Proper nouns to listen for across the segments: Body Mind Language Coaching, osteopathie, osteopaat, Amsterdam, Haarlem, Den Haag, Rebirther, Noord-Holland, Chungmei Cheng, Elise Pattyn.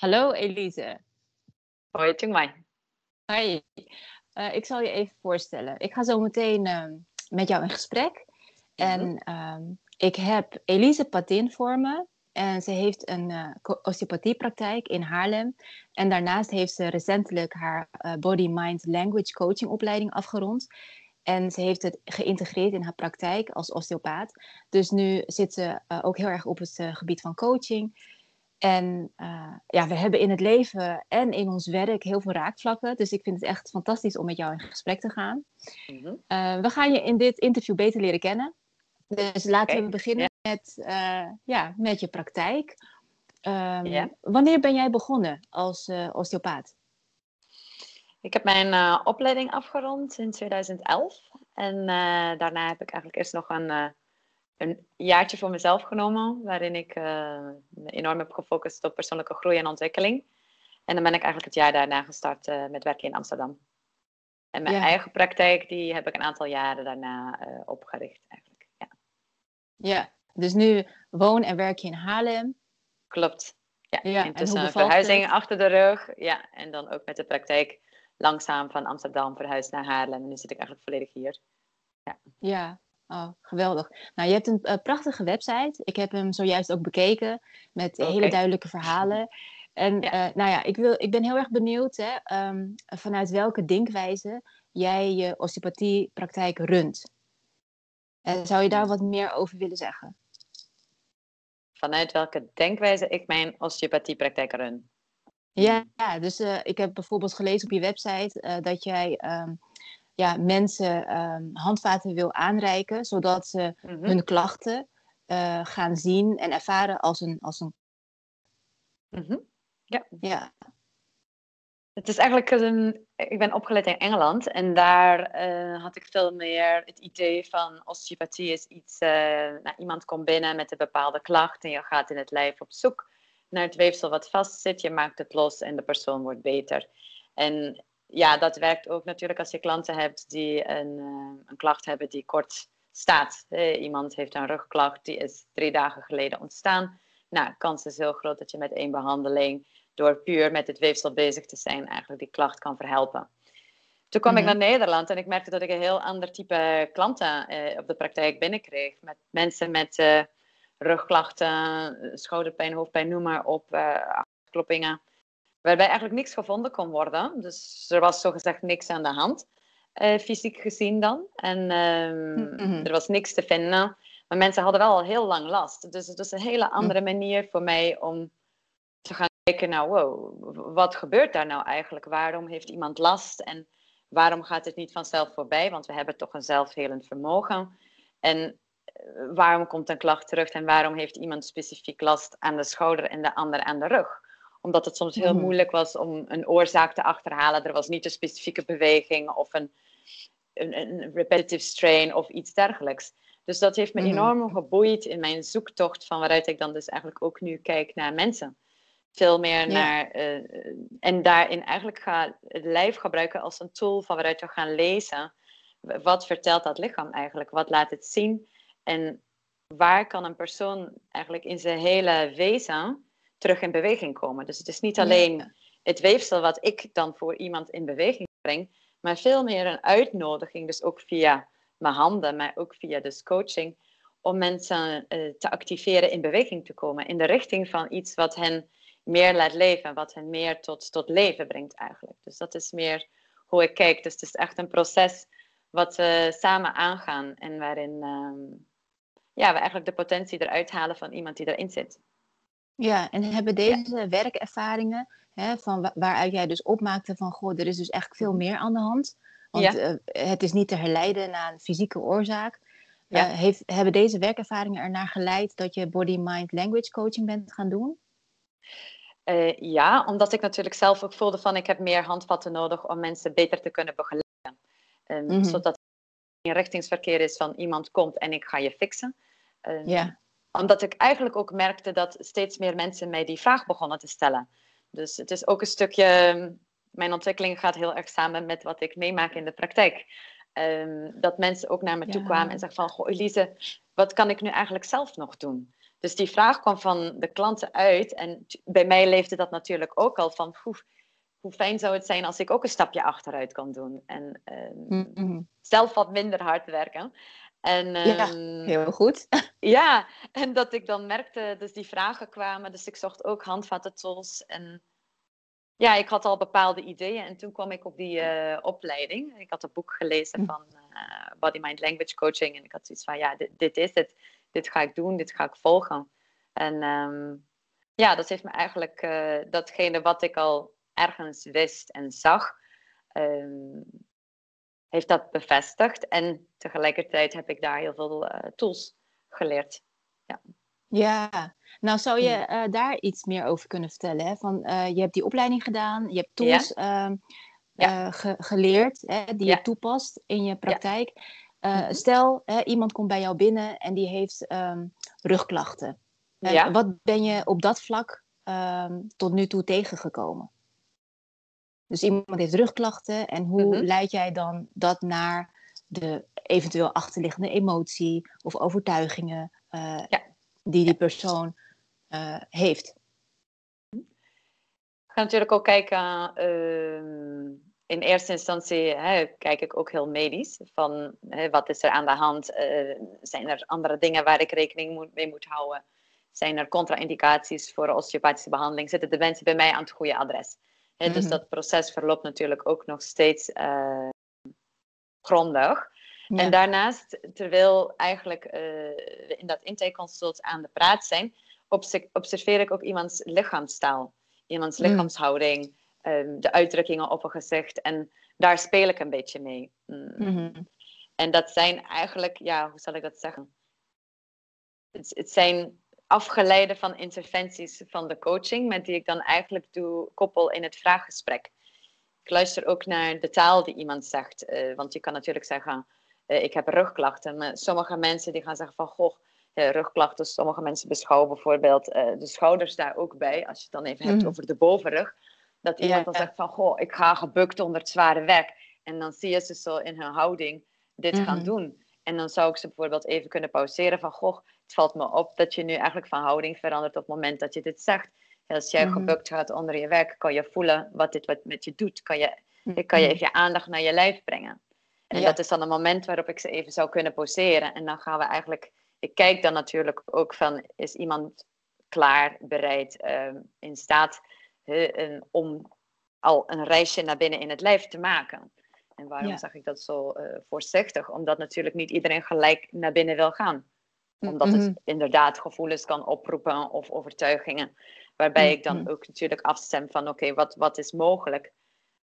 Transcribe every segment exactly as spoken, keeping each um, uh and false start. Hallo Elise. Hoi Chungmei. Hoi. Uh, ik zal je even voorstellen. Ik ga zo meteen uh, met jou in gesprek. Mm-hmm. En um, ik heb Elise Pattyn voor me. En ze heeft een uh, osteopathiepraktijk in Haarlem. En daarnaast heeft ze recentelijk haar uh, Body Mind Language Coaching opleiding afgerond. En ze heeft het geïntegreerd in haar praktijk als osteopaat. Dus nu zit ze uh, ook heel erg op het uh, gebied van coaching. En uh, ja, we hebben in het leven en in ons werk heel veel raakvlakken. Dus ik vind het echt fantastisch om met jou in gesprek te gaan. Mm-hmm. Uh, we gaan je in dit interview beter leren kennen. Dus laten okay. we beginnen ja. met, uh, ja, met je praktijk. Um, ja. Wanneer ben jij begonnen als uh, osteopaat? Ik heb mijn uh, opleiding afgerond in tweeduizend elf. En uh, daarna heb ik eigenlijk eerst nog een... Uh, Een jaartje voor mezelf genomen, waarin ik uh, me enorm heb gefocust op persoonlijke groei en ontwikkeling. En dan ben ik eigenlijk het jaar daarna gestart uh, met werken in Amsterdam. En mijn ja. eigen praktijk, die heb ik een aantal jaren daarna uh, opgericht eigenlijk. Ja. ja, dus nu woon en werk je in Haarlem. Klopt. Ja, ja. Intussen een verhuizing het? achter de rug. Ja, en dan ook met de praktijk langzaam van Amsterdam verhuisd naar Haarlem. En nu zit ik eigenlijk volledig hier. Ja. ja. Oh, geweldig. Nou, je hebt een uh, prachtige website. Ik heb hem zojuist ook bekeken met okay. hele duidelijke verhalen. En ja. Uh, nou ja, ik, wil, ik ben heel erg benieuwd hè, um, vanuit welke denkwijze jij je osteopathiepraktijk runt. En zou je daar wat meer over willen zeggen? Vanuit welke denkwijze ik mijn osteopathiepraktijk run? Ja, ja dus uh, ik heb bijvoorbeeld gelezen op je website uh, dat jij... Um, Ja, mensen um, handvaten wil aanreiken, zodat ze mm-hmm. hun klachten uh, gaan zien en ervaren als een... Als een... Mm-hmm. Ja. ja. Het is eigenlijk een... Ik ben opgeleid in Engeland en daar uh, had ik veel meer het idee van osteopathie is iets... Uh, nou, iemand komt binnen met een bepaalde klacht en je gaat in het lijf op zoek naar het weefsel wat vast zit. Je maakt het los en de persoon wordt beter. En... Ja, dat werkt ook natuurlijk als je klanten hebt die een, uh, een klacht hebben die kort staat. Uh, iemand heeft een rugklacht, die is drie dagen geleden ontstaan. Nou, de kans is heel groot dat je met één behandeling, door puur met het weefsel bezig te zijn, eigenlijk die klacht kan verhelpen. Toen kwam mm-hmm. ik naar Nederland en ik merkte dat ik een heel ander type klanten uh, op de praktijk binnenkreeg. Met mensen met uh, rugklachten, schouderpijn, hoofdpijn, noem maar op, uh, kloppingen. Waarbij eigenlijk niks gevonden kon worden. Dus er was zogezegd niks aan de hand, eh, fysiek gezien dan. En um, mm-hmm. er was niks te vinden. Maar mensen hadden wel al heel lang last. Dus het was een hele andere manier voor mij om te gaan kijken naar... Wow, wat gebeurt daar nou eigenlijk? Waarom heeft iemand last? En waarom gaat het niet vanzelf voorbij? Want we hebben toch een zelfhelend vermogen. En waarom komt een klacht terug? En waarom heeft iemand specifiek last aan de schouder en de ander aan de rug? Omdat het soms heel moeilijk was om een oorzaak te achterhalen. Er was niet een specifieke beweging of een, een, een repetitive strain of iets dergelijks. Dus dat heeft me enorm geboeid in mijn zoektocht van waaruit ik dan dus eigenlijk ook nu kijk naar mensen. Veel meer naar... Ja. Uh, en daarin eigenlijk ga het lijf gebruiken als een tool van waaruit we gaan lezen. Wat vertelt dat lichaam eigenlijk? Wat laat het zien? En waar kan een persoon eigenlijk in zijn hele wezen... terug in beweging komen. Dus het is niet alleen het weefsel wat ik dan voor iemand in beweging breng, maar veel meer een uitnodiging, dus ook via mijn handen, maar ook via dus coaching, om mensen uh, te activeren in beweging te komen, in de richting van iets wat hen meer laat leven, wat hen meer tot, tot leven brengt eigenlijk. Dus dat is meer hoe ik kijk. Dus het is echt een proces wat we samen aangaan en waarin um, ja, we eigenlijk de potentie eruit halen van iemand die erin zit. Ja, en hebben deze ja. werkervaringen, hè, van wa- waaruit jij dus opmaakte van... Goh, er is dus echt veel meer aan de hand. Want ja. uh, het is niet te herleiden naar een fysieke oorzaak. Ja. Uh, heeft, hebben deze werkervaringen ernaar geleid dat je Body Mind Language Coaching bent gaan doen? Uh, ja, omdat ik natuurlijk zelf ook voelde van... Ik heb meer handvatten nodig om mensen beter te kunnen begeleiden. Um, mm-hmm. Zodat het een richtingsverkeer is van iemand komt en ik ga je fixen. Um, ja. Omdat ik eigenlijk ook merkte dat steeds meer mensen mij die vraag begonnen te stellen. Dus het is ook een stukje... Mijn ontwikkeling gaat heel erg samen met wat ik meemaak in de praktijk. Um, dat mensen ook naar me ja. toe kwamen en zeggen van... Goh, Elise, wat kan ik nu eigenlijk zelf nog doen? Dus die vraag kwam van de klanten uit. En bij mij leefde dat natuurlijk ook al van... Poef, hoe fijn zou het zijn als ik ook een stapje achteruit kan doen. En uh, mm-hmm. zelf wat minder hard werken. En, uh, ja, heel goed. Ja, en dat ik dan merkte... Dus die vragen kwamen. Dus ik zocht ook handvatten tools. En ja, ik had al bepaalde ideeën. En toen kwam ik op die uh, opleiding. Ik had een boek gelezen van uh, Body Mind Language Coaching. En ik had zoiets van, ja, dit, dit is het. Dit ga ik doen, dit ga ik volgen. En um, ja, dat heeft me eigenlijk uh, datgene wat ik al ergens wist en zag, um, heeft dat bevestigd. En tegelijkertijd heb ik daar heel veel uh, tools geleerd. Ja. Ja, nou zou je uh, daar iets meer over kunnen vertellen? Hè? Van, uh, je hebt die opleiding gedaan, je hebt tools ja. uh, ja. uh, ge- geleerd hè, die ja. je toepast in je praktijk. Ja. Uh, stel, hè, iemand komt bij jou binnen en die heeft um, rugklachten. Uh, ja. Wat ben je op dat vlak um, tot nu toe tegengekomen? Dus iemand heeft rugklachten en hoe mm-hmm. leid jij dan dat naar de eventueel achterliggende emotie of overtuigingen uh, ja. die die persoon uh, heeft? Ik ga natuurlijk ook kijken... Uh... In eerste instantie hè, kijk ik ook heel medisch. Van hè, wat is er aan de hand? Uh, zijn er andere dingen waar ik rekening moet, mee moet houden? Zijn er contra-indicaties voor osteopathische behandeling? Zitten de mensen bij mij aan het goede adres? Hè, mm-hmm. Dus dat proces verloopt natuurlijk ook nog steeds uh, grondig. Ja. En daarnaast, terwijl eigenlijk uh, in dat intakeconsult aan de praat zijn, obse- observeer ik ook iemands lichaamstaal, iemands mm. lichaamshouding. De uitdrukkingen op een gezicht. En daar speel ik een beetje mee. Mm. Mm-hmm. En dat zijn eigenlijk... Ja, hoe zal ik dat zeggen? Het, het zijn afgeleiden van interventies van de coaching... met die ik dan eigenlijk doe, koppel in het vraaggesprek. Ik luister ook naar de taal die iemand zegt. Uh, want je kan natuurlijk zeggen... Uh, ik heb rugklachten. Maar sommige mensen die gaan zeggen van... Goh, uh, rugklachten. Sommige mensen beschouwen bijvoorbeeld uh, de schouders daar ook bij. Als je het dan even mm-hmm. hebt over de bovenrug... Dat iemand dan zegt van, goh, ik ga gebukt onder het zware werk. En dan zie je ze zo in hun houding dit mm-hmm. gaan doen. En dan zou ik ze bijvoorbeeld even kunnen pauzeren van, goh, het valt me op dat je nu eigenlijk van houding verandert op het moment dat je dit zegt. En als jij mm-hmm. gebukt gaat onder je werk, kan je voelen wat dit wat met je doet. Kan je, kan je even je aandacht naar je lijf brengen. En ja. dat is dan een moment waarop ik ze even zou kunnen pauzeren. En dan gaan we eigenlijk, ik kijk dan natuurlijk ook van, is iemand klaar, bereid, uh, in staat... En om al een reisje naar binnen in het lijf te maken. En waarom ja. zeg ik dat zo uh, voorzichtig? Omdat natuurlijk niet iedereen gelijk naar binnen wil gaan. Omdat mm-hmm. het inderdaad gevoelens kan oproepen of overtuigingen. Waarbij mm-hmm. ik dan ook natuurlijk afstem van oké, okay, wat, wat is mogelijk?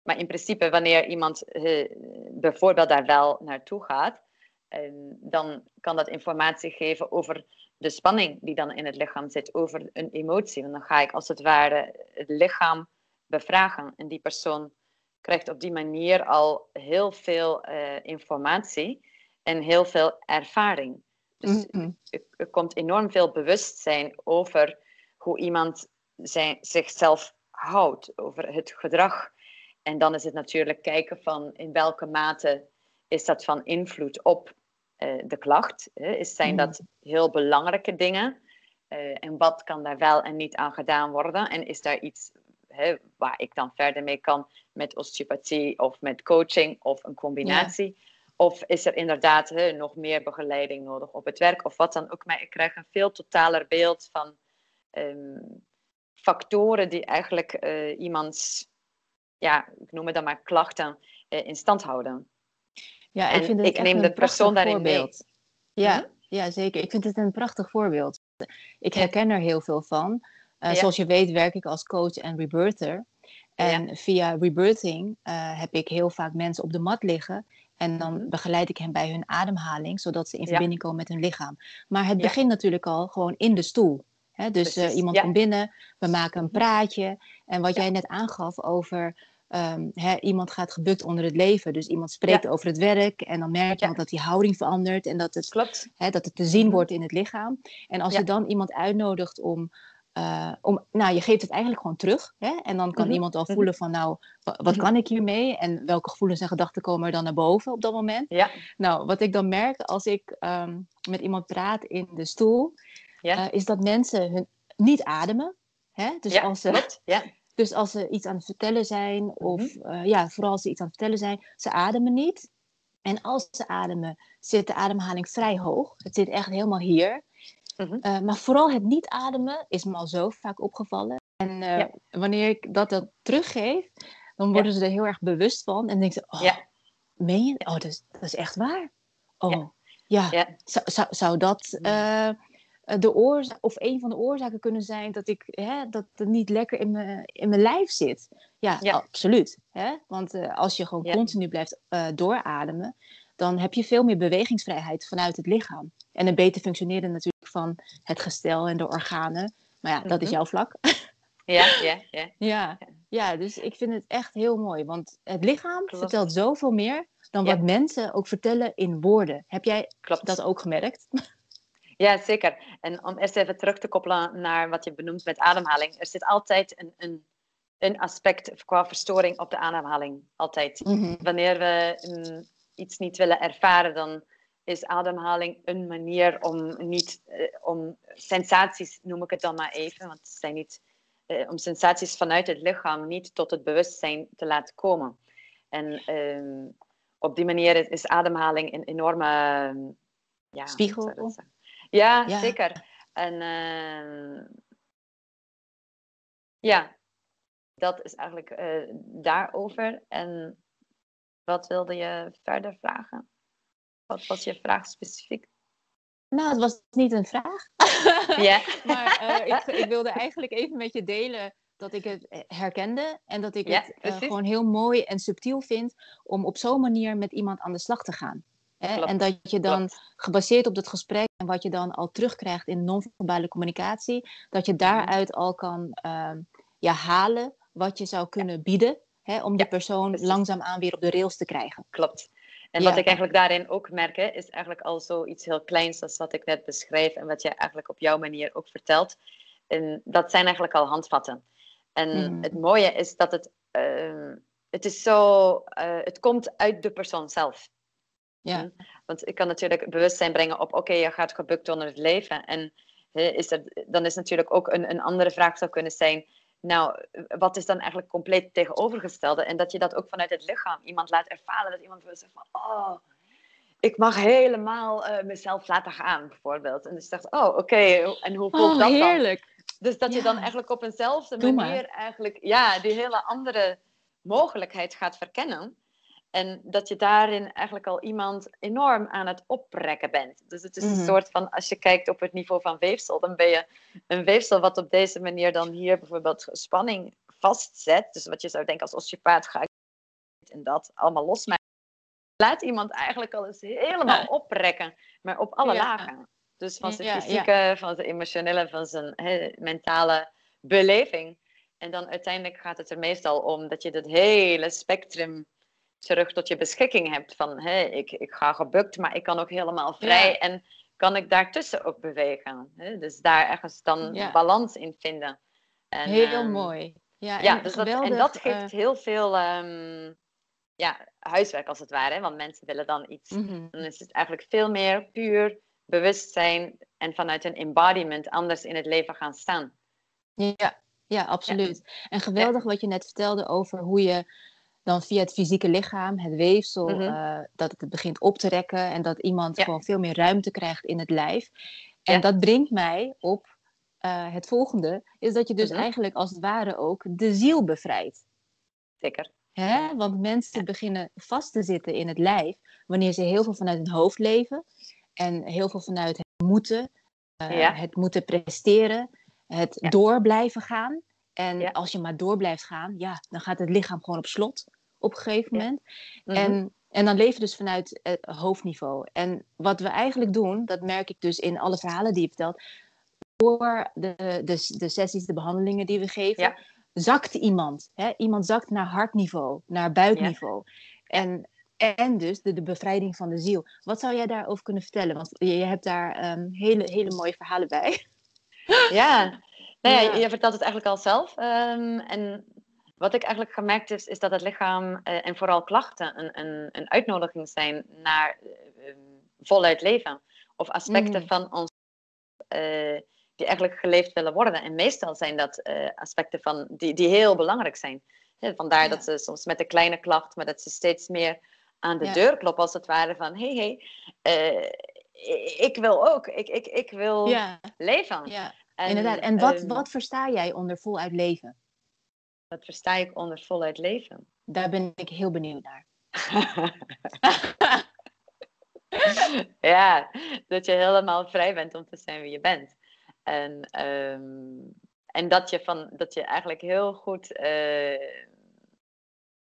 Maar in principe wanneer iemand uh, bijvoorbeeld daar wel naartoe gaat... Uh, dan kan dat informatie geven over... de spanning die dan in het lichaam zit over een emotie. Want dan ga ik als het ware het lichaam bevragen. En die persoon krijgt op die manier al heel veel uh, informatie en heel veel ervaring. Dus mm-hmm. er, er komt enorm veel bewustzijn over hoe iemand zijn, zichzelf houdt, over het gedrag. En dan is het natuurlijk kijken van in welke mate is dat van invloed op Uh, de klacht. Hè? Is, zijn dat heel belangrijke dingen? Uh, en wat kan daar wel en niet aan gedaan worden? En is daar iets hè, waar ik dan verder mee kan met osteopathie of met coaching of een combinatie? Ja. Of is er inderdaad hè, nog meer begeleiding nodig op het werk? Of wat dan ook. Maar ik krijg een veel totaler beeld van um, factoren die eigenlijk uh, iemands, ja, ik noem het dan maar klachten, uh, in stand houden. Ja, ik, vind ik neem de persoon daarin mee. Ja, ja, zeker. Ik vind het een prachtig voorbeeld. Ik herken er heel veel van. Uh, ja. Zoals je weet werk ik als coach en rebirther. En ja. via rebirthing uh, heb ik heel vaak mensen op de mat liggen. En dan begeleid ik hen bij hun ademhaling. Zodat ze in verbinding ja. komen met hun lichaam. Maar het ja. begint natuurlijk al gewoon in de stoel. Hè? Dus uh, iemand ja. komt binnen. We maken een praatje. En wat ja. jij net aangaf over... Um, he, iemand gaat gebukt onder het leven. Dus iemand spreekt ja. over het werk. En dan merk je ja. al dat die houding verandert. En dat het, Klopt. He, dat het te zien wordt in het lichaam. En als ja. je dan iemand uitnodigt om, uh, om... Nou, je geeft het eigenlijk gewoon terug. He, en dan kan mm-hmm. iemand al voelen van... Nou, wat mm-hmm. kan ik hiermee? En welke gevoelens en gedachten komen er dan naar boven op dat moment? Ja. Nou, wat ik dan merk als ik um, met iemand praat in de stoel... ja. uh, is dat mensen hun niet ademen. Hè? Dus, ja, als ze, ja. dus als ze iets aan het vertellen zijn, of mm-hmm. uh, ja, vooral als ze iets aan het vertellen zijn, ze ademen niet. En als ze ademen, zit de ademhaling vrij hoog. Het zit echt helemaal hier. Mm-hmm. Uh, maar vooral het niet ademen is me al zo vaak opgevallen. En uh, ja. wanneer ik dat, dat teruggeef, dan worden ja. ze er heel erg bewust van. En denken ze, oh, ja. meen je? Oh, dat is, dat is echt waar. Oh, ja. ja. ja. Zou, zou, zou dat uh, de oorzaak, of een van de oorzaken kunnen zijn dat ik, hè, dat het niet lekker in mijn, in mijn lijf zit? Ja, ja. absoluut. Hè? Want uh, als je gewoon ja. continu blijft uh, doorademen, dan heb je veel meer bewegingsvrijheid vanuit het lichaam. En een beter functioneren natuurlijk van het gestel en de organen. Maar ja, dat mm-hmm. is jouw vlak. Ja, ja, ja. ja, ja. Dus ik vind het echt heel mooi. Want het lichaam Klopt. vertelt zoveel meer dan ja. wat mensen ook vertellen in woorden. Heb jij Klopt. dat ook gemerkt? Ja, zeker. En om eerst even terug te koppelen naar wat je benoemt met ademhaling. Er zit altijd een, een, een aspect qua verstoring op de ademhaling. Altijd. Mm-hmm. Wanneer we um, iets niet willen ervaren, dan is ademhaling een manier om niet... Uh, om sensaties, noem ik het dan maar even, want het zijn niet... Uh, om sensaties vanuit het lichaam niet tot het bewustzijn te laten komen. En uh, op die manier is, is ademhaling een enorme... Uh, ja, spiegel. Ja, ja, zeker. En uh, ja, dat is eigenlijk uh, daarover. En wat wilde je verder vragen? Wat was je vraag specifiek? Nou, het was niet een vraag. Ja. maar uh, ik, ik wilde eigenlijk even met je delen dat ik het herkende. En dat ik ja, het uh, gewoon heel mooi en subtiel vind om op zo'n manier met iemand aan de slag te gaan. Hè? Klopt, en dat je dan klopt. gebaseerd op dat gesprek en wat je dan al terugkrijgt in non-verbale communicatie, dat je daaruit al kan uh, ja, halen wat je zou kunnen ja. bieden. Hè? Om ja, die persoon precies. langzaamaan weer op de rails te krijgen. Klopt. En wat ja. ik eigenlijk daarin ook merk, hè, is eigenlijk al zoiets heel kleins als wat ik net beschrijf en wat je eigenlijk op jouw manier ook vertelt. En dat zijn eigenlijk al handvatten. En mm. het mooie is dat het, uh, het is zo, uh, het komt uit de persoon zelf. Ja. Want ik kan natuurlijk bewustzijn brengen op, oké, okay, je gaat gebukt onder het leven. En is er, dan is natuurlijk ook een, een andere vraag zou kunnen zijn, nou, wat is dan eigenlijk compleet tegenovergestelde? En dat je dat ook vanuit het lichaam iemand laat ervaren. Dat iemand wil zeggen van, oh, ik mag helemaal uh, mezelf laten gaan, bijvoorbeeld. En dus je zegt, oh, oké, okay, en hoe voelt oh, dat heerlijk. dan? heerlijk. Dus dat ja. je dan eigenlijk op eenzelfde manier eigenlijk, ja, die hele andere mogelijkheid gaat verkennen. En dat je daarin eigenlijk al iemand enorm aan het oprekken bent. Dus het is een mm-hmm. soort van, als je kijkt op het niveau van weefsel, dan ben je een weefsel wat op deze manier dan hier bijvoorbeeld spanning vastzet. Dus wat je zou denken als osteopaat, ga ik dit en dat allemaal losmaken. Laat iemand eigenlijk al eens helemaal oprekken, maar op alle ja. lagen. Dus van zijn ja, fysieke, ja. van zijn emotionele, van zijn he, mentale beleving. En dan uiteindelijk gaat het er meestal om dat je dat hele spectrum terug tot je beschikking hebt van hé, ik, ik ga gebukt, maar ik kan ook helemaal vrij ja. en kan ik daartussen ook bewegen. Hè? Dus daar ergens dan ja. balans in vinden. En, heel um, mooi. Ja, ja en, dus dat, en dat geeft heel veel um, ja, huiswerk als het ware, hè? Want mensen willen dan iets. Mm-hmm. Dan is het eigenlijk veel meer puur bewustzijn en vanuit een embodiment anders in het leven gaan staan. Ja, ja absoluut. Ja. En geweldig ja. wat je net vertelde over hoe je dan via het fysieke lichaam, het weefsel, mm-hmm. uh, dat het begint op te rekken en dat iemand ja. gewoon veel meer ruimte krijgt in het lijf. En ja. dat brengt mij op uh, het volgende, is dat je dus mm-hmm. eigenlijk als het ware ook de ziel bevrijdt. Zeker. Hè? Want mensen ja. beginnen vast te zitten in het lijf wanneer ze heel veel vanuit hun hoofd leven en heel veel vanuit het moeten, uh, ja. het moeten presteren, het ja. door blijven gaan. En ja. als je maar door blijft gaan, ja, dan gaat het lichaam gewoon op slot op een gegeven moment. Ja. Mm-hmm. En, en dan leven we dus vanuit het hoofdniveau. En wat we eigenlijk doen, dat merk ik dus in alle verhalen die je vertelt. Voor de, de, de sessies, de behandelingen die we geven, ja. zakt iemand. Hè? Iemand zakt naar hartniveau, naar buikniveau. Ja. En, en dus de, de bevrijding van de ziel. Wat zou jij daarover kunnen vertellen? Want je, je hebt daar um, hele, hele mooie verhalen bij. Ja. Ja, ja. Je vertelt het eigenlijk al zelf. Um, en wat ik eigenlijk gemerkt heb, is, is dat het lichaam uh, en vooral klachten een, een, een uitnodiging zijn naar uh, voluit leven. Of aspecten mm. van ons uh, die eigenlijk geleefd willen worden. En meestal zijn dat uh, aspecten van, die, die heel belangrijk zijn. He, vandaar ja. dat ze soms met een kleine klacht, maar dat ze steeds meer aan de ja. deur kloppen als het ware van, hé, hey, hey, uh, ik wil ook, ik, ik, ik wil ja. leven. Ja. En, inderdaad. En wat, um, wat versta jij onder voluit leven? Wat versta ik onder voluit leven? Daar ben ik heel benieuwd naar. Ja, dat je helemaal vrij bent om te zijn wie je bent. En, um, en dat, je van, dat je eigenlijk heel goed uh,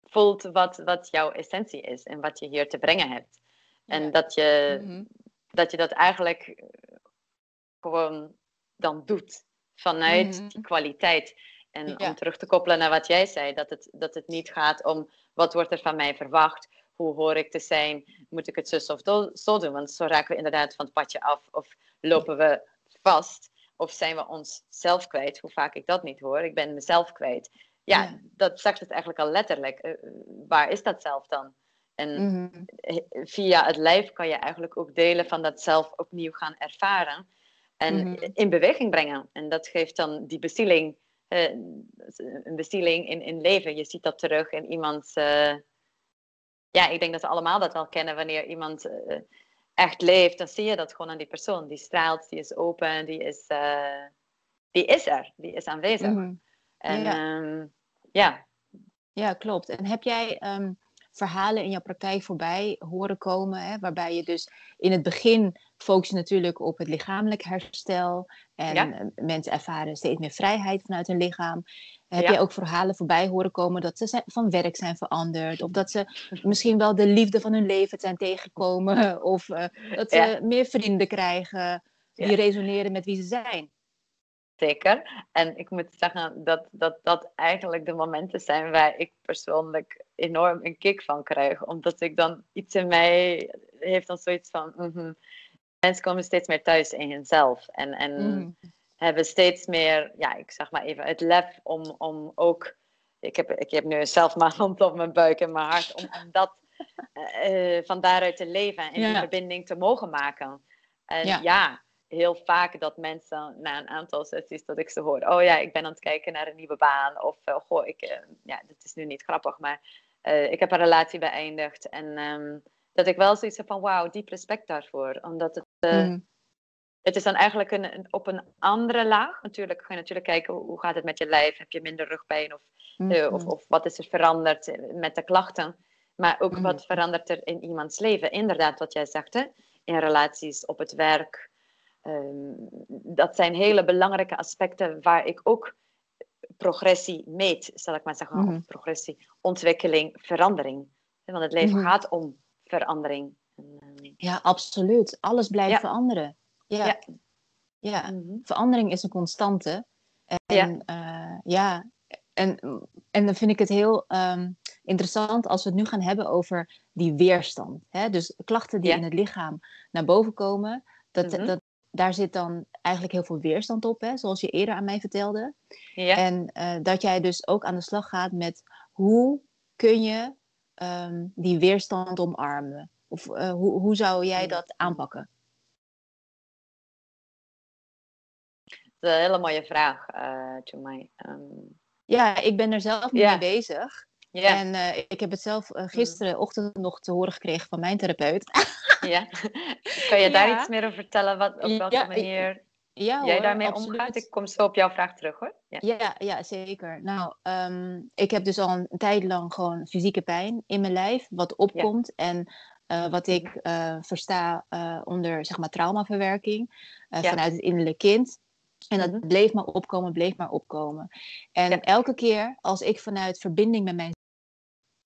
voelt wat, wat jouw essentie is en wat je hier te brengen hebt. En ja. dat, je, mm-hmm. dat je dat eigenlijk gewoon dan doet vanuit mm-hmm. die kwaliteit. En ja. om terug te koppelen naar wat jij zei, dat het, dat het niet gaat om wat wordt er van mij verwacht, hoe hoor ik te zijn, moet ik het zus of do- zo doen? Want zo raken we inderdaad van het padje af of lopen we vast of zijn we onszelf kwijt, hoe vaak ik dat niet hoor, ik ben mezelf kwijt. Ja, ja. dat zegt het eigenlijk al letterlijk. Uh, waar is dat zelf dan? En mm-hmm. via het lijf kan je eigenlijk ook delen van dat zelf opnieuw gaan ervaren en mm-hmm. in beweging brengen. En dat geeft dan die bezieling, uh, een bezieling in, in leven. Je ziet dat terug in iemands... Uh, ja, ik denk dat we allemaal dat wel kennen. Wanneer iemand uh, echt leeft, dan zie je dat gewoon aan die persoon. Die straalt, die is open, die is, uh, die is er, die is aanwezig. Mm-hmm. En, ja. Um, ja. ja, klopt. En heb jij... Um... verhalen in jouw praktijk voorbij horen komen, hè, waarbij je dus in het begin focust natuurlijk op het lichamelijk herstel en ja. mensen ervaren steeds meer vrijheid vanuit hun lichaam. Heb ja. jij ook verhalen voorbij horen komen dat ze zijn, van werk zijn veranderd of dat ze misschien wel de liefde van hun leven zijn tegengekomen of uh, dat ze ja. meer vrienden krijgen die ja. resoneren met wie ze zijn? Zeker. En ik moet zeggen dat, dat dat eigenlijk de momenten zijn waar ik persoonlijk enorm een kick van krijg. Omdat ik dan iets in mij heeft dan zoiets van... Mm-hmm. Mensen komen steeds meer thuis in hunzelf. En, en mm. hebben steeds meer, ja, ik zeg maar even, het lef om, om ook... Ik heb, ik heb nu een zelfmaand op mijn buik en mijn hart. Om, om dat uh, uh, van daaruit te leven en ja. die verbinding te mogen maken. En ja... ja heel vaak dat mensen na een aantal sessies dat ik ze hoor, oh ja, ik ben aan het kijken naar een nieuwe baan. Of, uh, goh, ik, uh, ja, dit is nu niet grappig, maar uh, ik heb een relatie beëindigd. En um, dat ik wel zoiets heb van, wauw, diep respect daarvoor. Omdat het, uh, mm. het is dan eigenlijk een, een, op een andere laag. Natuurlijk ga je natuurlijk kijken, hoe gaat het met je lijf? Heb je minder rugpijn? Of, mm. uh, of, of wat is er veranderd met de klachten? Maar ook mm. wat verandert er in iemands leven? Inderdaad, wat jij zegt, hè? In relaties, op het werk... Um, dat zijn hele belangrijke aspecten waar ik ook progressie meet, zal ik maar zeggen. Mm-hmm. Of progressie, ontwikkeling, verandering. Want het leven mm-hmm. gaat om verandering. Ja, absoluut. Alles blijft ja. veranderen. Ja, ja. ja. Mm-hmm. Verandering is een constante. En, ja. Uh, ja. En, en dan vind ik het heel um, interessant als we het nu gaan hebben over die weerstand. Hè? Dus klachten die ja. in het lichaam naar boven komen, dat, mm-hmm. dat daar zit dan eigenlijk heel veel weerstand op, hè, zoals je eerder aan mij vertelde. Ja. En uh, dat jij dus ook aan de slag gaat met hoe kun je um, die weerstand omarmen? Of uh, hoe, hoe zou jij dat aanpakken? Dat is een hele mooie vraag, uh, Chungmei. Um... Ja, ik ben er zelf yeah. mee bezig. Yeah. En uh, ik heb het zelf uh, gisterenochtend nog te horen gekregen van mijn therapeut. Ja, kan je daar ja. iets meer over vertellen? Wat, op welke ja, manier ja, jij hoor, daarmee absoluut. omgaat? Ik kom zo op jouw vraag terug hoor. Ja, ja, ja zeker. Nou, um, ik heb dus al een tijd lang gewoon fysieke pijn in mijn lijf. Wat opkomt ja. en uh, wat ik uh, versta uh, onder zeg maar traumaverwerking. Uh, ja. Vanuit het innerlijk kind. En dat bleef maar opkomen, bleef maar opkomen. En ja. elke keer als ik vanuit verbinding met mijn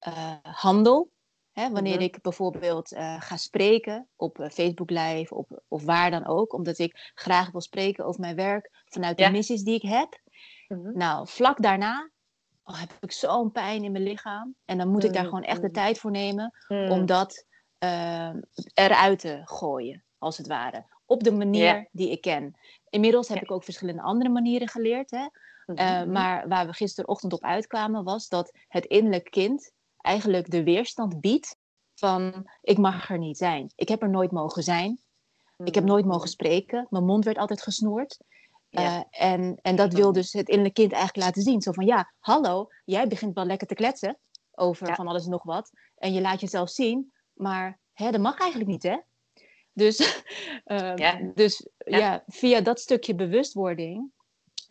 uh, handel... Hè, wanneer mm-hmm. ik bijvoorbeeld uh, ga spreken op uh, Facebook Live op, of waar dan ook. Omdat ik graag wil spreken over mijn werk vanuit ja. de missies die ik heb. Mm-hmm. Nou, vlak daarna oh, heb ik zo'n pijn in mijn lichaam. En dan moet mm-hmm. ik daar gewoon echt de tijd voor nemen mm-hmm. om dat uh, eruit te gooien, als het ware. Op de manier yeah. die ik ken. Inmiddels heb ja. ik ook verschillende andere manieren geleerd. Hè? Mm-hmm. Uh, maar waar we gisterochtend op uitkwamen was dat het innerlijk kind... eigenlijk de weerstand biedt van ik mag er niet zijn. Ik heb er nooit mogen zijn. Mm. Ik heb nooit mogen spreken. Mijn mond werd altijd gesnoerd. Ja. Uh, en, en dat wil dus het innerlijke kind eigenlijk laten zien. Zo van, ja, hallo, jij begint wel lekker te kletsen over ja. van alles en nog wat. En je laat jezelf zien, maar hè, dat mag eigenlijk niet, hè? Dus, uh, ja. dus ja. ja, via dat stukje bewustwording,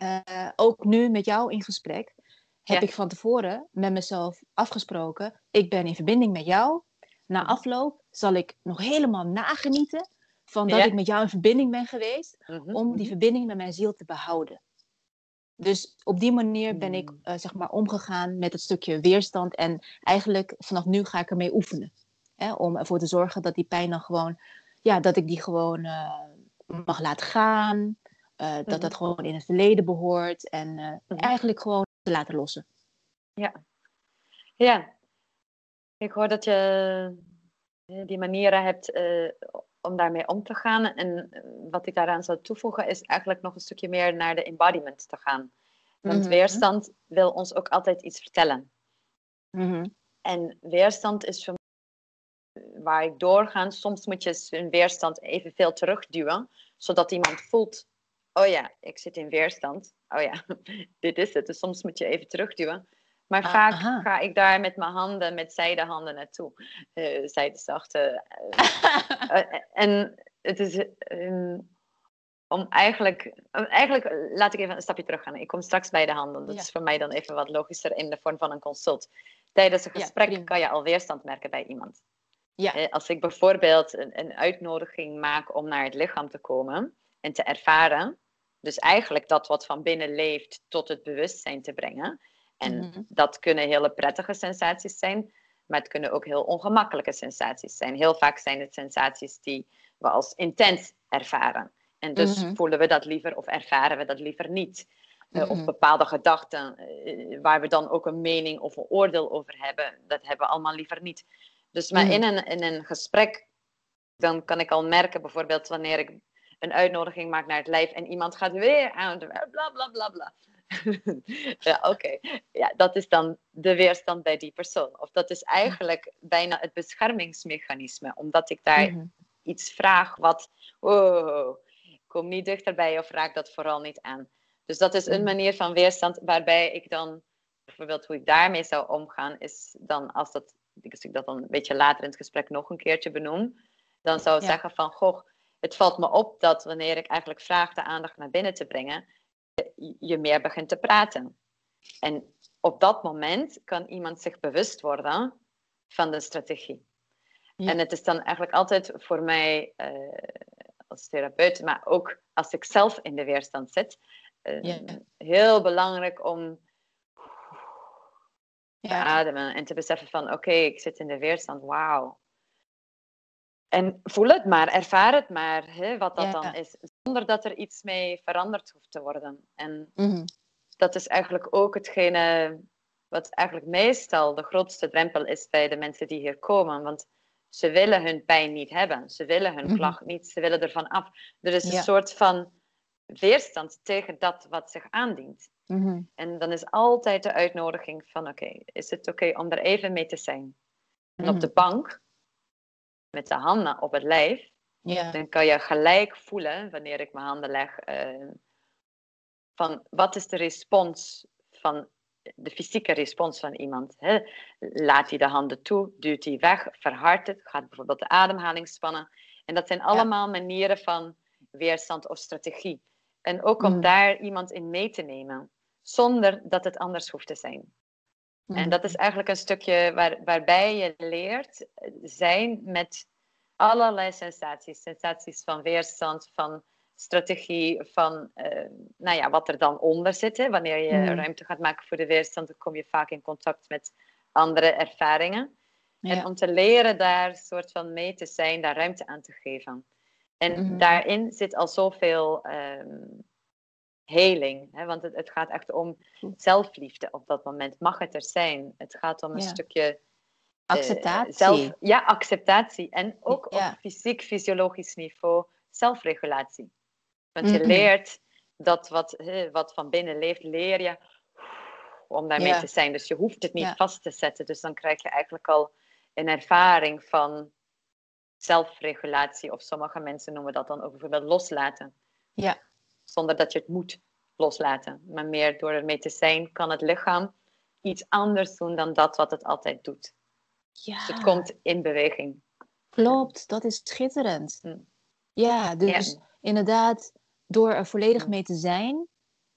uh, ook nu met jou in gesprek, heb ja. ik van tevoren met mezelf afgesproken. Ik ben in verbinding met jou. Na afloop zal ik nog helemaal nagenieten van dat ja. ik met jou in verbinding ben geweest, mm-hmm. om die verbinding met mijn ziel te behouden. Dus op die manier ben ik uh, zeg maar omgegaan met het stukje weerstand. En eigenlijk vanaf nu ga ik ermee oefenen. Hè, om ervoor te zorgen dat die pijn dan gewoon, ja, dat ik die gewoon uh, mag laten gaan. Uh, mm-hmm. Dat dat gewoon in het verleden behoort. En uh, mm-hmm. eigenlijk gewoon te laten lossen. Ja. Ja. Ik hoor dat je die manieren hebt uh, om daarmee om te gaan. En wat ik daaraan zou toevoegen is eigenlijk nog een stukje meer naar de embodiment te gaan. Want mm-hmm. weerstand wil ons ook altijd iets vertellen. Mm-hmm. En weerstand is voor mij waar ik doorgaan. Soms moet je een weerstand evenveel terugduwen, zodat iemand voelt, oh ja, ik zit in weerstand. Oh ja, dit is het. Dus soms moet je even terugduwen. Maar ah, vaak aha. ga ik daar met mijn handen, met zijdehanden naartoe. Uh, Zijdezachte. Uh, uh, en het is um, om eigenlijk, um, eigenlijk, laat ik even een stapje terug gaan. Ik kom straks bij de handen. Dat ja. is voor mij dan even wat logischer in de vorm van een consult. Tijdens een gesprek ja, kan je al weerstand merken bij iemand. Ja. Uh, als ik bijvoorbeeld een, een uitnodiging maak om naar het lichaam te komen en te ervaren. Dus eigenlijk dat wat van binnen leeft tot het bewustzijn te brengen. En mm-hmm. dat kunnen hele prettige sensaties zijn, maar het kunnen ook heel ongemakkelijke sensaties zijn. Heel vaak zijn het sensaties die we als intens ervaren. En dus mm-hmm. voelen we dat liever of ervaren we dat liever niet. Mm-hmm. Uh, of bepaalde gedachten uh, waar we dan ook een mening of een oordeel over hebben, dat hebben we allemaal liever niet. Dus maar mm-hmm. in, een, in een gesprek, dan kan ik al merken bijvoorbeeld wanneer ik een uitnodiging maak naar het lijf en iemand gaat weer aan de bla bla bla bla. Ja, oké. Okay. Ja, dat is dan de weerstand bij die persoon. Of dat is eigenlijk bijna het beschermingsmechanisme. Omdat ik daar mm-hmm. iets vraag wat... Oh, kom niet dichterbij of raak dat vooral niet aan. Dus dat is een manier van weerstand waarbij ik dan... Bijvoorbeeld hoe ik daarmee zou omgaan is dan als dat... Als ik dat dan een beetje later in het gesprek nog een keertje benoem. Dan zou ik ja. zeggen van... Goh, het valt me op dat wanneer ik eigenlijk vraag de aandacht naar binnen te brengen... je meer begint te praten. En op dat moment kan iemand zich bewust worden van de strategie. Ja. En het is dan eigenlijk altijd voor mij uh, als therapeut, maar ook als ik zelf in de weerstand zit, uh, ja. heel belangrijk om te ja. ademen en te beseffen van oké, okay, ik zit in de weerstand, wauw. En voel het maar, ervaar het maar, hè, wat dat ja. dan is. Zonder dat er iets mee veranderd hoeft te worden. En mm-hmm. dat is eigenlijk ook hetgene wat eigenlijk meestal de grootste drempel is bij de mensen die hier komen. Want ze willen hun pijn niet hebben. Ze willen hun mm-hmm. klacht niet. Ze willen ervan af. Er is ja. een soort van weerstand tegen dat wat zich aandient. Mm-hmm. En dan is altijd de uitnodiging van oké, okay, is het oké okay om er even mee te zijn? Mm-hmm. En op de bank... met de handen op het lijf, ja. dan kan je gelijk voelen, wanneer ik mijn handen leg, uh, van wat is de respons van, de fysieke respons van iemand. Hè? Laat hij de handen toe, duwt hij weg, verhardt het, gaat bijvoorbeeld de ademhaling spannen. En dat zijn allemaal ja. manieren van weerstand of strategie. En ook om mm. daar iemand in mee te nemen, zonder dat het anders hoeft te zijn. En dat is eigenlijk een stukje waar, waarbij je leert zijn met allerlei sensaties. Sensaties van weerstand, van strategie, van uh, nou ja, wat er dan onder zit. Hè. Wanneer je mm. ruimte gaat maken voor de weerstand, dan kom je vaak in contact met andere ervaringen. Ja. En om te leren daar soort van mee te zijn, daar ruimte aan te geven. En mm-hmm. daarin zit al zoveel... Um, heling, hè? Want het, het gaat echt om zelfliefde op dat moment. Mag het er zijn? Het gaat om een ja. stukje... Acceptatie. Uh, zelf, ja, acceptatie. En ook ja. op fysiek, fysiologisch niveau zelfregulatie. Want mm-hmm. je leert dat wat, he, wat van binnen leeft, leer je om daarmee ja. te zijn. Dus je hoeft het niet ja. vast te zetten. Dus dan krijg je eigenlijk al een ervaring van zelfregulatie. Of sommige mensen noemen dat dan ook bijvoorbeeld loslaten. Ja. Zonder dat je het moet loslaten. Maar meer door ermee te zijn, kan het lichaam iets anders doen dan dat wat het altijd doet. Ja. Dus het komt in beweging. Klopt, dat is schitterend. Hm. Ja, dus ja. inderdaad, door er volledig mee te zijn,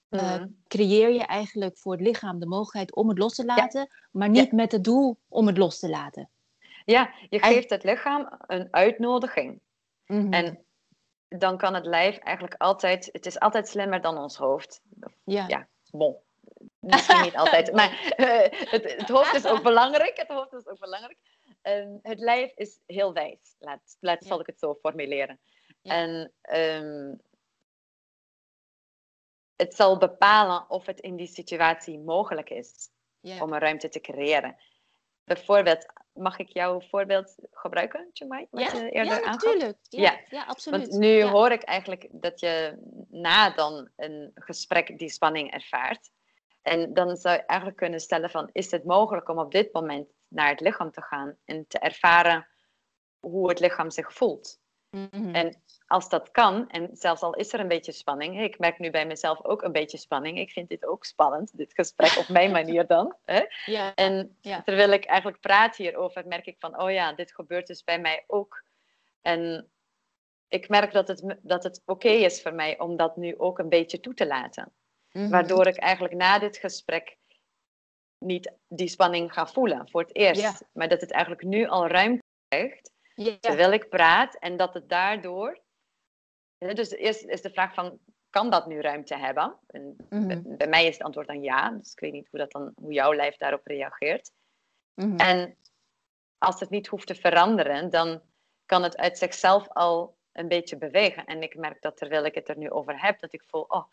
hm. uh, creëer je eigenlijk voor het lichaam de mogelijkheid om het los te laten, ja. maar niet ja. met het doel om het los te laten. Ja, je geeft het lichaam een uitnodiging. Mm-hmm. En dan kan het lijf eigenlijk altijd... Het is altijd slimmer dan ons hoofd. Ja, ja bon. Misschien niet altijd. Maar uh, het, het hoofd is ook belangrijk. Het hoofd is ook belangrijk. Um, het lijf is heel wijs. Laat, laat ja. zal ik het zo formuleren. Ja. En um, het zal bepalen of het in die situatie mogelijk is. Ja. Om een ruimte te creëren. Bijvoorbeeld... Mag ik jouw voorbeeld gebruiken, Chungmei? Ja, ja, natuurlijk. Ja, ja. ja, absoluut. Want nu ja. hoor ik eigenlijk dat je na dan een gesprek die spanning ervaart. En dan zou je eigenlijk kunnen stellen van... Is het mogelijk om op dit moment naar het lichaam te gaan... en te ervaren hoe het lichaam zich voelt? Mm-hmm. En als dat kan, en zelfs al is er een beetje spanning... Ik merk nu bij mezelf ook een beetje spanning. Ik vind dit ook spannend, dit gesprek, op mijn manier dan. Hè? Ja, en ja. terwijl ik eigenlijk praat hierover, merk ik van... Oh ja, dit gebeurt dus bij mij ook. En ik merk dat het, dat het oké is voor mij om dat nu ook een beetje toe te laten. Mm-hmm. Waardoor ik eigenlijk na dit gesprek niet die spanning ga voelen, voor het eerst. Ja. Maar dat het eigenlijk nu al ruimte krijgt, ja. terwijl ik praat. En dat het daardoor... Dus eerst is de vraag van, kan dat nu ruimte hebben? En mm-hmm. bij mij is het antwoord dan ja. Dus ik weet niet hoe, dat dan, hoe jouw lijf daarop reageert. Mm-hmm. En als het niet hoeft te veranderen, dan kan het uit zichzelf al een beetje bewegen. En ik merk dat terwijl ik het er nu over heb, dat ik voel, oh,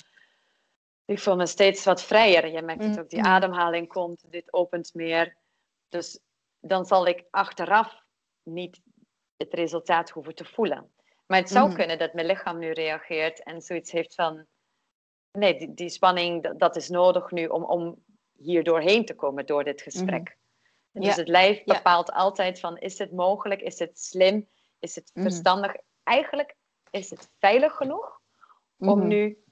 ik voel me steeds wat vrijer. Je merkt mm-hmm. dat ook die ademhaling komt, dit opent meer. Dus dan zal ik achteraf niet het resultaat hoeven te voelen. Maar het zou mm. kunnen dat mijn lichaam nu reageert en zoiets heeft van... Nee, die, die spanning, dat, dat is nodig nu om, om hier doorheen te komen door dit gesprek. Mm. Dus ja. het lijf bepaalt ja. altijd van, is het mogelijk? Is het slim? Is het verstandig? Mm. Eigenlijk is het veilig genoeg mm. om nu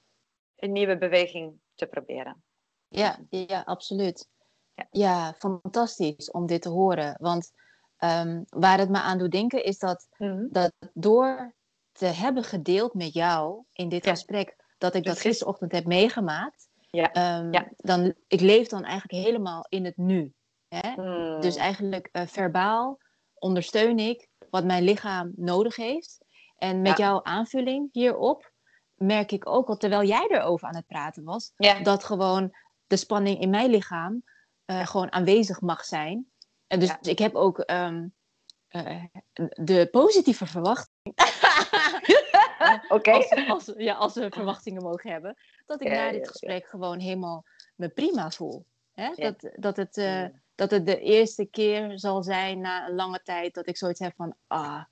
een nieuwe beweging te proberen. Ja, ja absoluut. Ja. ja, fantastisch om dit te horen. Want um, waar het me aan doet denken is dat, mm-hmm. dat door... te hebben gedeeld met jou in dit ja. gesprek, dat ik dat gisterochtend heb meegemaakt, ja. Um, ja. Dan, ik leef dan eigenlijk helemaal in het nu. Hè? Mm. Dus eigenlijk uh, verbaal ondersteun ik wat mijn lichaam nodig heeft. En met ja. jouw aanvulling hierop merk ik ook al, terwijl jij erover aan het praten was, ja. dat gewoon de spanning in mijn lichaam uh, ja. gewoon aanwezig mag zijn. En dus ja. ik heb ook um, uh, de positieve verwachting okay. als, als, ja, als we verwachtingen mogen hebben, dat ik ja, na dit ja, gesprek ja. gewoon helemaal me prima voel. Hè? Ja. Dat, dat, het, uh, ja. dat het de eerste keer zal zijn na een lange tijd dat ik zoiets heb van, ah,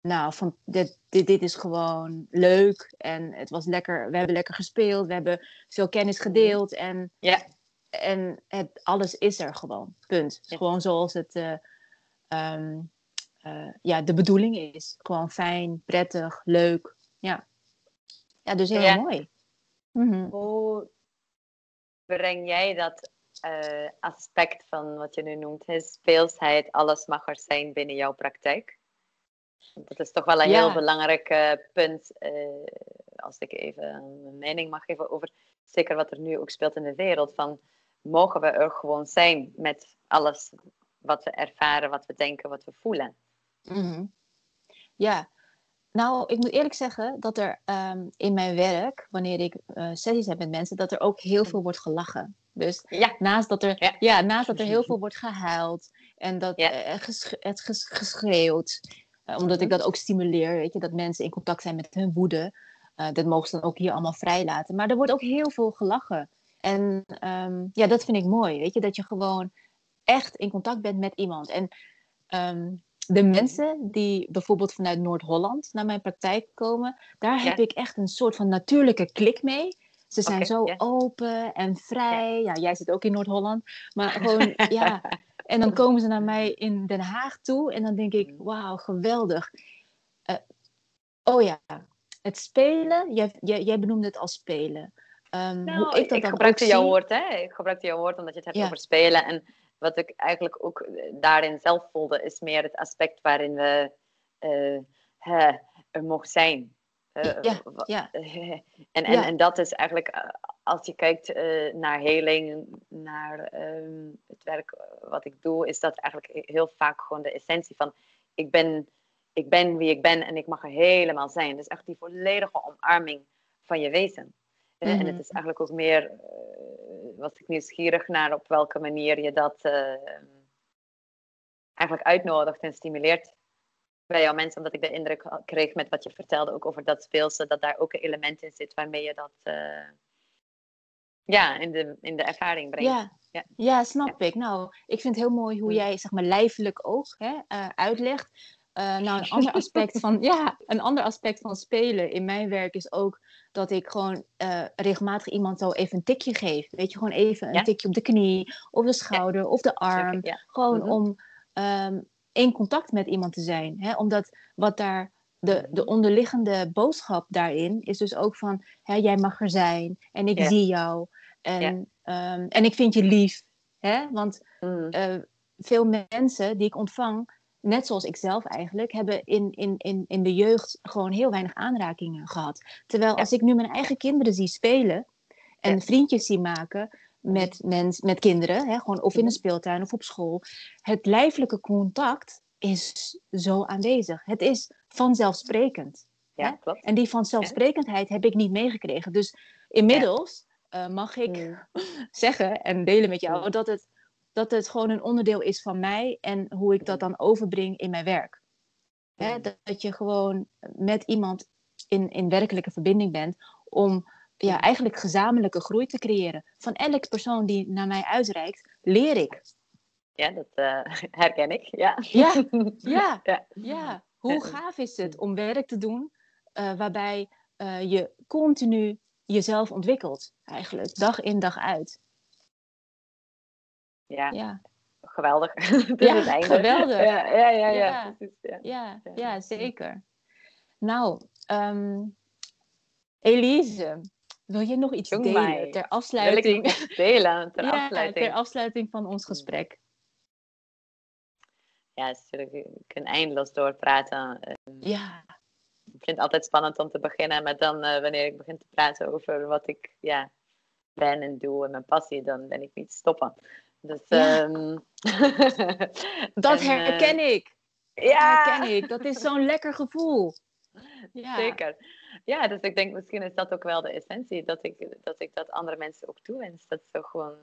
nou, van, dit, dit, dit is gewoon leuk en het was lekker, we hebben lekker gespeeld, we hebben veel kennis gedeeld en, ja. en het, alles is er gewoon, punt. Ja. Gewoon zoals het... Uh, um, Uh, ja, de bedoeling is gewoon fijn, prettig, leuk. Ja, ja dus heel ja. mooi. Mm-hmm. Hoe breng jij dat uh, aspect van wat je nu noemt, hè, speelsheid, alles mag er zijn binnen jouw praktijk? Dat is toch wel een ja. heel belangrijk uh, punt, uh, als ik even mijn mening mag geven over, zeker wat er nu ook speelt in de wereld, van mogen we er gewoon zijn met alles wat we ervaren, wat we denken, wat we voelen. Mm-hmm. Ja, nou, ik moet eerlijk zeggen dat er um, in mijn werk, wanneer ik uh, sessies heb met mensen, dat er ook heel veel wordt gelachen. Dus ja. naast dat er, ja. Ja, naast dat er heel veel wordt gehuild en dat ja. uh, ges- het ges- geschreeuwd, uh, omdat ik dat ook stimuleer, weet je, dat mensen in contact zijn met hun woede, uh, dat mogen ze dan ook hier allemaal vrijlaten. Maar er wordt ook heel veel gelachen. En um, ja, dat vind ik mooi, weet je, dat je gewoon echt in contact bent met iemand. En um, de mensen die bijvoorbeeld vanuit Noord-Holland naar mijn praktijk komen, daar ja. heb ik echt een soort van natuurlijke klik mee. Ze zijn okay, zo yeah. open en vrij. Ja. ja, jij zit ook in Noord-Holland. Maar gewoon, ja. En dan komen ze naar mij in Den Haag toe en dan denk ik, wauw, geweldig. Uh, oh ja, het spelen. Jij, jij, jij benoemde het als spelen. Um, nou, hoe ik dat ik dan gebruikte jouw zie... woord, hè? Ik gebruikte jouw woord omdat je het hebt ja. over spelen. En wat ik eigenlijk ook daarin zelf voelde, is meer het aspect waarin we uh, uh, er mogen zijn. Uh, ja, ja. En, en, ja. en dat is eigenlijk, als je kijkt uh, naar heling, naar um, het werk wat ik doe, is dat eigenlijk heel vaak gewoon de essentie van ik ben, ik ben wie ik ben en ik mag er helemaal zijn. Dus echt die volledige omarming van je wezen. Mm-hmm. En het is eigenlijk ook meer, uh, was ik nieuwsgierig naar op welke manier je dat uh, eigenlijk uitnodigt en stimuleert bij jouw mensen, omdat ik de indruk kreeg met wat je vertelde, ook over dat speelse, dat daar ook een element in zit waarmee je dat uh, ja, in, de, in de ervaring brengt. Ja, ja. ja snap ja. ik. Nou, ik vind het heel mooi hoe jij, zeg maar, lijfelijk ook hè, uh, uitlegt. Uh, nou, een ander aspect van, ja, een ander aspect van spelen in mijn werk is ook dat ik gewoon uh, regelmatig iemand zo even een tikje geef. Weet je, gewoon even een ja? tikje op de knie, of de schouder, ja. of de arm. Zeker, ja. Gewoon mm-hmm. om um, in contact met iemand te zijn. Hè? Omdat wat daar, de, de onderliggende boodschap daarin is dus ook van, hè, jij mag er zijn en ik ja. zie jou. En, ja. um, en ik vind je lief. Hè? Want mm. uh, veel mensen die ik ontvang, net zoals ik zelf eigenlijk, hebben in, in, in, in de jeugd gewoon heel weinig aanrakingen gehad. Terwijl als ja. ik nu mijn eigen kinderen zie spelen en ja. vriendjes zie maken met, mens, met kinderen, hè, gewoon of in een speeltuin of op school, het lijfelijke contact is zo aanwezig. Het is vanzelfsprekend. Ja, hè? Klopt. En die vanzelfsprekendheid heb ik niet meegekregen. Dus inmiddels ja. uh, mag ik ja. zeggen en delen met jou dat het dat het gewoon een onderdeel is van mij en hoe ik dat dan overbreng in mijn werk. He, dat je gewoon met iemand in, in werkelijke verbinding bent om ja, eigenlijk gezamenlijke groei te creëren. Van elke persoon die naar mij uitreikt, leer ik. Ja, dat uh, herken ik. Ja. Ja, ja, ja, ja. Hoe gaaf is het om werk te doen uh, waarbij uh, je continu jezelf ontwikkelt. Eigenlijk, dag in dag uit. Ja, ja, geweldig. Ja, het einde. Geweldig. Ja, ja, ja, ja, ja. Precies, ja. Ja, ja, zeker. Nou, um, Elise, wil je nog iets Jong delen mij. ter afsluiting? Wil ik delen ter ja, afsluiting? Ter afsluiting van ons gesprek. Ja, natuurlijk. Ik kan eindeloos doorpraten. Ja. Ik vind het altijd spannend om te beginnen, maar dan uh, wanneer ik begin te praten over wat ik ja, ben en doe en mijn passie, dan ben ik niet stoppen. Dus, ja. um... dat en, herken uh... ik. Ja, dat herken ik. Dat is zo'n lekker gevoel. Ja. Zeker. Ja, dus ik denk misschien is dat ook wel de essentie. Dat ik dat, ik dat andere mensen ook toewens. Dat ze gewoon,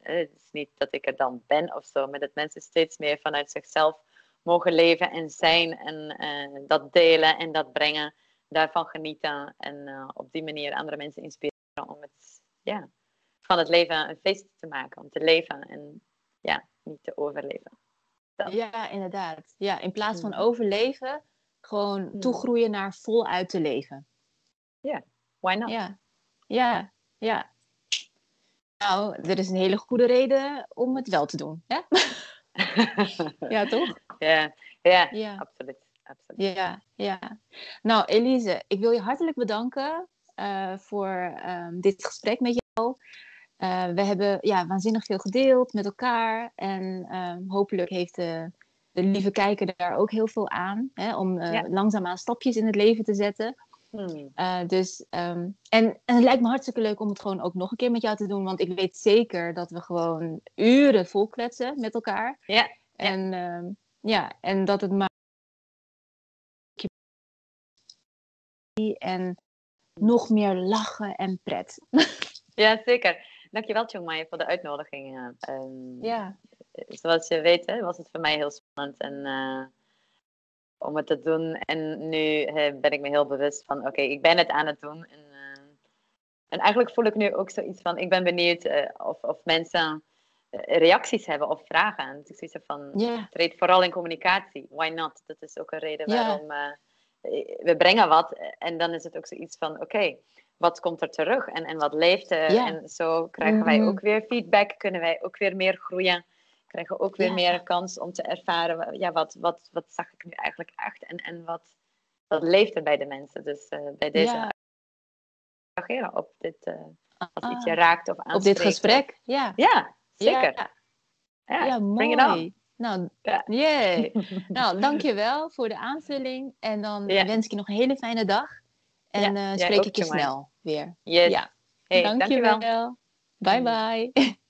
het is niet dat ik er dan ben of zo. Maar dat mensen steeds meer vanuit zichzelf mogen leven en zijn. En uh, dat delen en dat brengen. Daarvan genieten. En uh, op die manier andere mensen inspireren om het... ja. van het leven een feest te maken. Om te leven en ja, niet te overleven. Dat. Ja, inderdaad. Ja, in plaats van overleven, gewoon hmm. toegroeien naar voluit te leven. Ja, yeah. why not? Ja. ja, ja. Nou, er is een hele goede reden om het wel te doen. Hè? ja, toch? Ja, ja, ja. absoluut. absoluut. Ja, ja. Nou, Elise, ik wil je hartelijk bedanken uh, voor um, dit gesprek met jou. Uh, we hebben ja, waanzinnig veel gedeeld met elkaar. En um, hopelijk heeft de, de lieve kijker daar ook heel veel aan. Hè, om uh, ja. langzaamaan stapjes in het leven te zetten. Hmm. Uh, dus, um, en, en het lijkt me hartstikke leuk om het gewoon ook nog een keer met jou te doen. Want ik weet zeker dat we gewoon uren vol kletsen met elkaar. Ja. En, ja. Um, ja, en dat het maar... En nog meer lachen en pret. Ja, zeker. Dankjewel, Chungmei, voor de uitnodiging. Um, ja. Zoals je weet, hè, was het voor mij heel spannend en, uh, om het te doen. En nu uh, ben ik me heel bewust van, oké, okay, ik ben het aan het doen. En, uh, en eigenlijk voel ik nu ook zoiets van, ik ben benieuwd uh, of, of mensen uh, reacties hebben of vragen. En ik zoiets van, yeah. treed vooral in communicatie. Why not? Dat is ook een reden yeah. waarom uh, we brengen wat. En dan is het ook zoiets van, oké. Okay, wat komt er terug en, en wat leeft er? Yeah. En zo krijgen wij ook weer feedback. Kunnen wij ook weer meer groeien. Krijgen ook weer yeah. meer kans om te ervaren. Ja, wat, wat, wat zag ik nu eigenlijk echt? En, en wat dat leeft er bij de mensen. Dus uh, bij deze ja. reageren op dit, uh, als ah, iets je raakt of aanspreekt. Op dit gesprek, ja. Ja, zeker. Ja, ja. ja mooi. Nou, ja. yeah. nou, dankjewel voor de aanvulling. En dan ja. wens ik je nog een hele fijne dag. En ja, uh, spreek ik je snel weer. Yes. Ja. Hey, dankjewel. dankjewel. Bye bye.